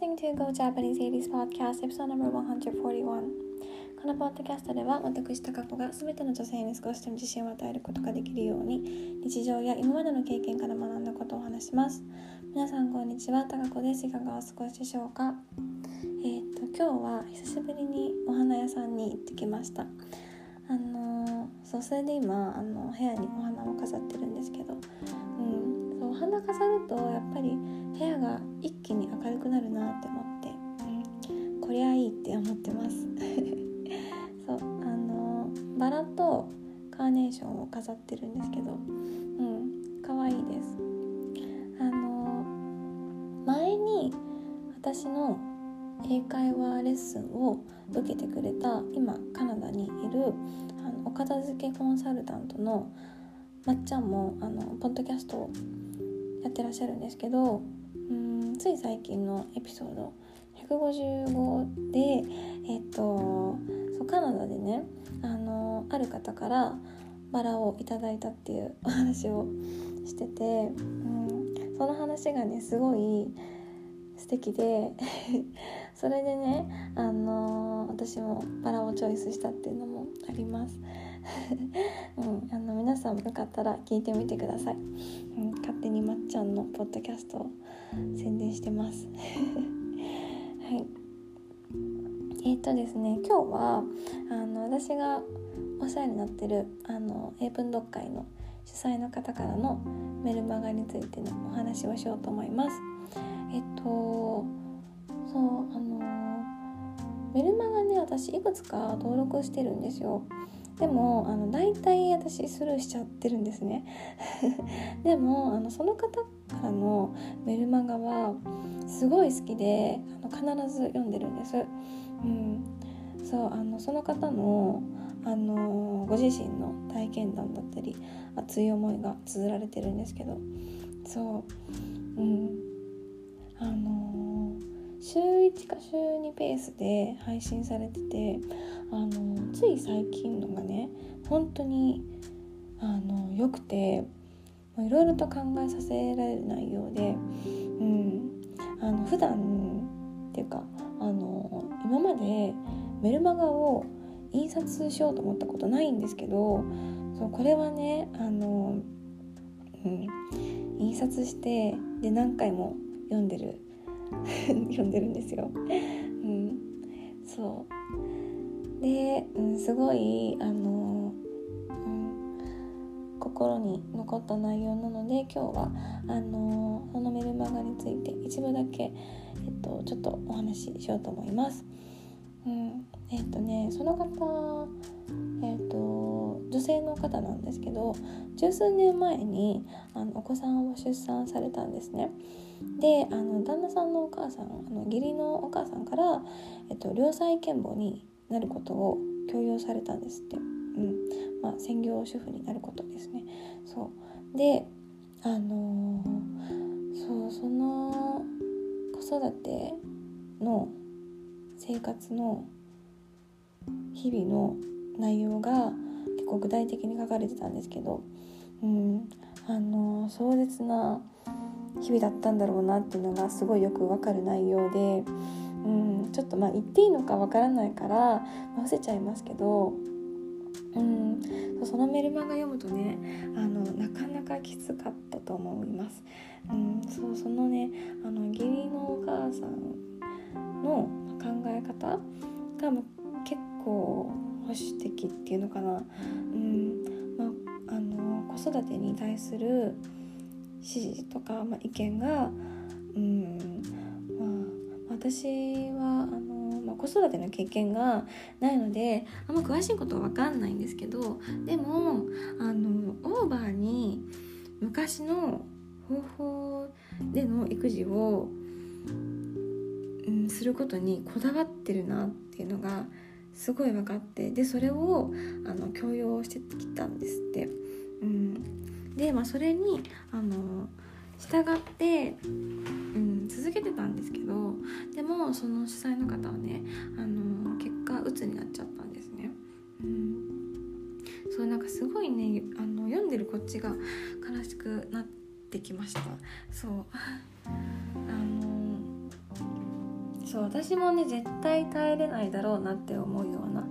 listening to Go Japanese 80s Podcast Episode No.141 このポッドキャストでは私高子が全ての女性に少しでも自信を与えることができるように日常や今までの経験から学んだことを話します。皆さんこんにちは、高子です。いかがお過ごしでしょうか。今日は久しぶりにお花屋さんに行ってきました。それで今部屋にお花を飾ってるんですけど、お花飾るとやっぱり部屋が一気に明るくなるなって思って、こりゃいいって思ってますそうバラとカーネーションを飾ってるんですけど、可愛いです。前に私の英会話レッスンを受けてくれた今カナダにいるお片付けコンサルタントのまっちゃんもポッドキャストをやってらっしゃるんですけど、つい最近のエピソード155で、そうカナダでねある方からバラをいただいたっていうお話をしてて、その話がねすごい素敵でそれでね私もバラをチョイスしたっていうのもあります皆さんよかったら聞いてみてください。勝手にまっちゃんのポッドキャストを宣伝してますはい。ですね、今日は私がお世話になってる英文読解の主催の方からのメルマガについてのお話をしようと思います。メルマガね、私いくつか登録してるんですよ。でも大体私スルーしちゃってるんですねでもその方からのメルマガはすごい好きで必ず読んでるんです。その方のご自身の体験談だったり熱い思いが綴られてるんですけど、週1か週2ペースで配信されてて、つい最近のがね本当に良くて、いろいろと考えさせられる内容で、普段っていうか今までメルマガを印刷しようと思ったことないんですけど、これはね印刷してで何回も読んでるんですよ。で、すごい心に残った内容なので、今日はそのメルマガについて一部だけちょっとお話ししようと思います。その方女性の方なんですけど、十数年前にお子さんを出産されたんですね。で旦那さんのお母さん義理のお母さんから、良妻賢母になることを強要されたんですって、専業主婦になることですね。でその子育ての生活の日々の内容が結構具体的に書かれてたんですけど、壮絶な日々だったんだろうなっていうのがすごいよくわかる内容で、ちょっと言っていいのかわからないから忘れちゃいますけど、そのメルマガ読むとねなかなかきつかったと思います。そのね義理のお母さんの考え方が結構保守的っていうのかな、子育てに対する指示とか、意見が、私は子育ての経験がないのであんま詳しいことは分かんないんですけど、でもオーバーに昔の方法での育児を、することにこだわってるなっていうのがすごい分かって、でそれを強要してきたんですって。でそれに従って、続けてたんですけど、でもその主催の方はね結果鬱になっちゃったんですね。すごいね読んでるこっちが悲しくなってきました。そう、私もね絶対耐えれないだろうなって思うような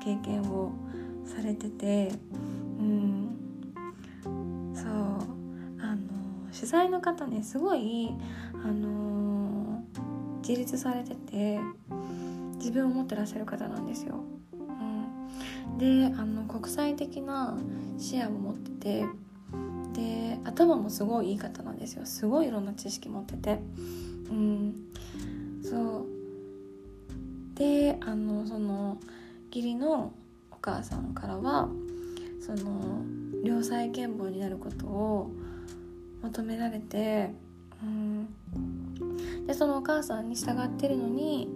経験をされてて、そう取材の方ねすごい自立されてて自分を持ってらっしゃる方なんですよ。で国際的な視野も持ってて、で頭もすごいいい方なんですよ。すごいいろんな知識持ってて、そうでその義理のお母さんからはその良妻賢母になることを求められて、でそのお母さんに従ってるのに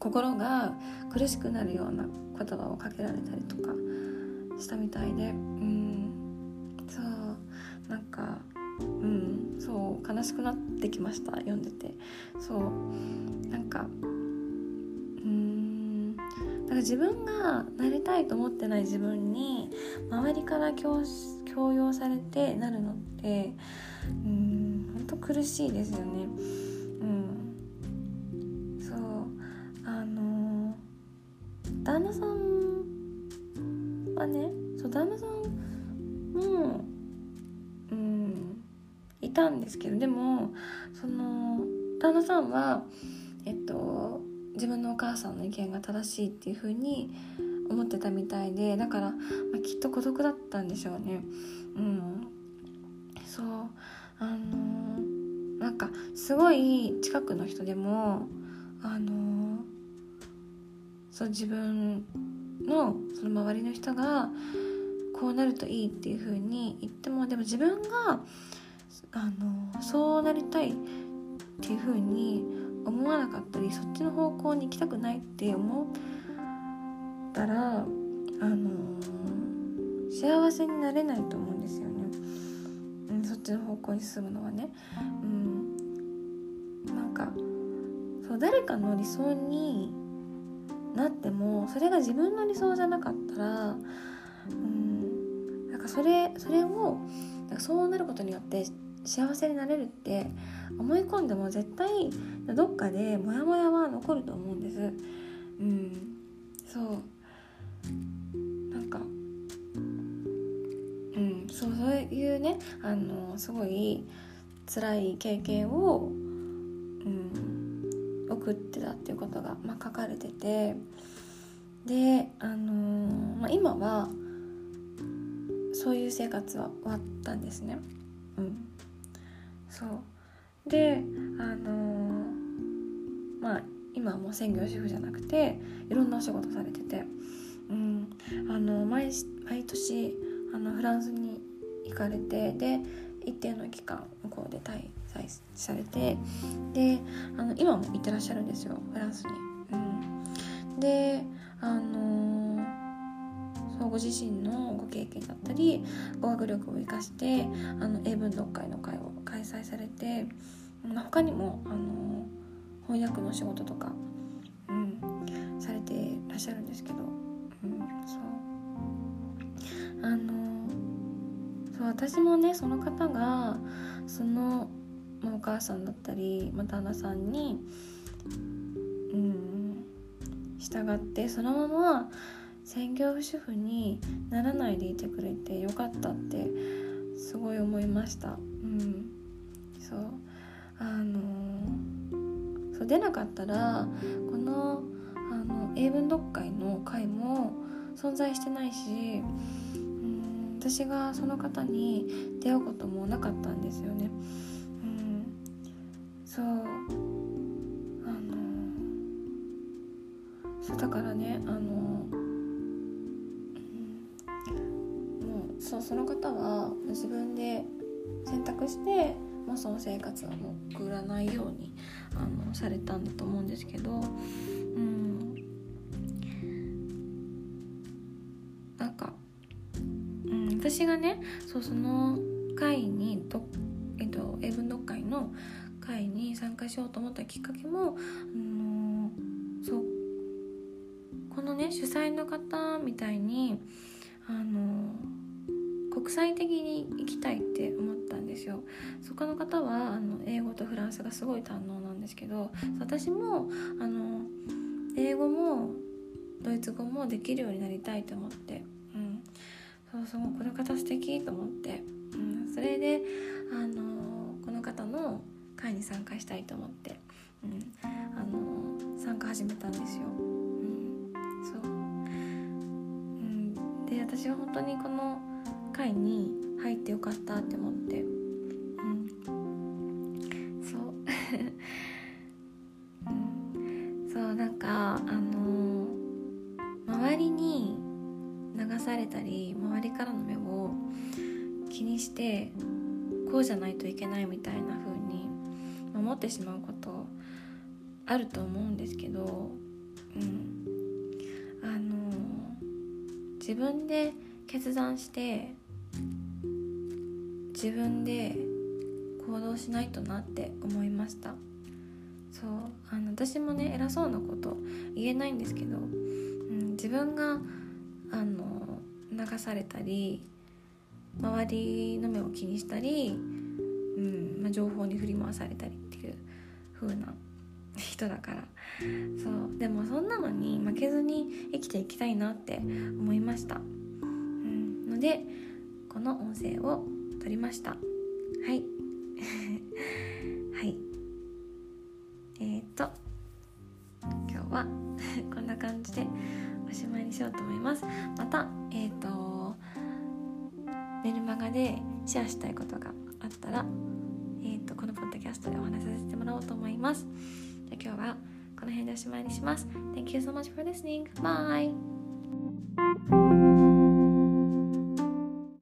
心が苦しくなるような言葉をかけられたりとかしたみたいで、そうなんか、そう悲しくなってきました、読んでて。そうなんかだから自分がなりたいと思ってない自分に周りから強要されてなるのって本当苦しいですよね。旦那さんはね、旦那さんも、いたんですけど、でもその旦那さんは自分のお母さんの意見が正しいっていう風に思ってたみたいで、だから、きっと孤独だったんでしょうね。そうなんかすごい近くの人でも自分のその周りの人がこうなるといいっていう風に言っても、でも自分がそうなりたいっていう風に思わなかったり、そっちの方向に行きたくないって思ったら幸せになれないと思うんですよね、そっちの方向に進むのはね。なんかそう誰かの理想になってもそれが自分の理想じゃなかったら、なんかそれをなんかそうなることによって幸せになれるって思い込んでも絶対どっかでモヤモヤは残ると思うんです。そうなんかそういうねすごい辛い経験を送ってたっていうことが、書かれてて、で、今はそういう生活は終わったんですね。そうで今はもう専業主婦じゃなくていろんなお仕事されてて、毎年フランスに行かれて、で一定の期間向こうで滞在されて、で今も行ってらっしゃるんですよ、フランスに。でそうご自身のご経験だったり語学力を生かして英文読解の会を開催されて、他にも翻訳の仕事とか、されてらっしゃるんですけど、そう私もねその方がそのお母さんだったり旦那さんに、従ってそのまま専業主婦にならないでいてくれてよかったってすごい思いました。そう出なかったらこの英文読解の会も存在してないし、私がその方に出会うこともなかったんですよね。そうだからねもうその方は自分で選択してもうその生活はもう送らないようにされたんだと思うんですけど、私がねその会に英文読解の会に参加しようと思ったきっかけも、このね主催の方みたいに国際的に行きたいって思ったんですよ。他の方は英語とフランスがすごい堪能なんですけど、私も英語もドイツ語もできるようになりたいと思って、そうこの方素敵と思って、それでこの方の会に参加したいと思って、参加始めたんですよ。で私は本当にこの会に入ってよかったって思って、周りに流されたり周りからの目を気にしてこうじゃないといけないみたいな風に思ってしまうことあると思うんですけど、自分で決断して自分で行動しないとなって思いました。私もね、偉そうなこと言えないんですけど、自分が流されたり周りの目を気にしたり、情報に振り回されたりっていう風な人だから、でもそんなのに負けずに生きていきたいなって思いました。のでこの音声を撮りました。はいはい、今日はこんな感じでおしまいにしようと思います。またメルマガでシェアしたいことがあったら、このポッドキャストでお話しさせてもらおうと思います。じゃあ今日はこの辺でおしまいにします。Thank you so much for listening. Bye.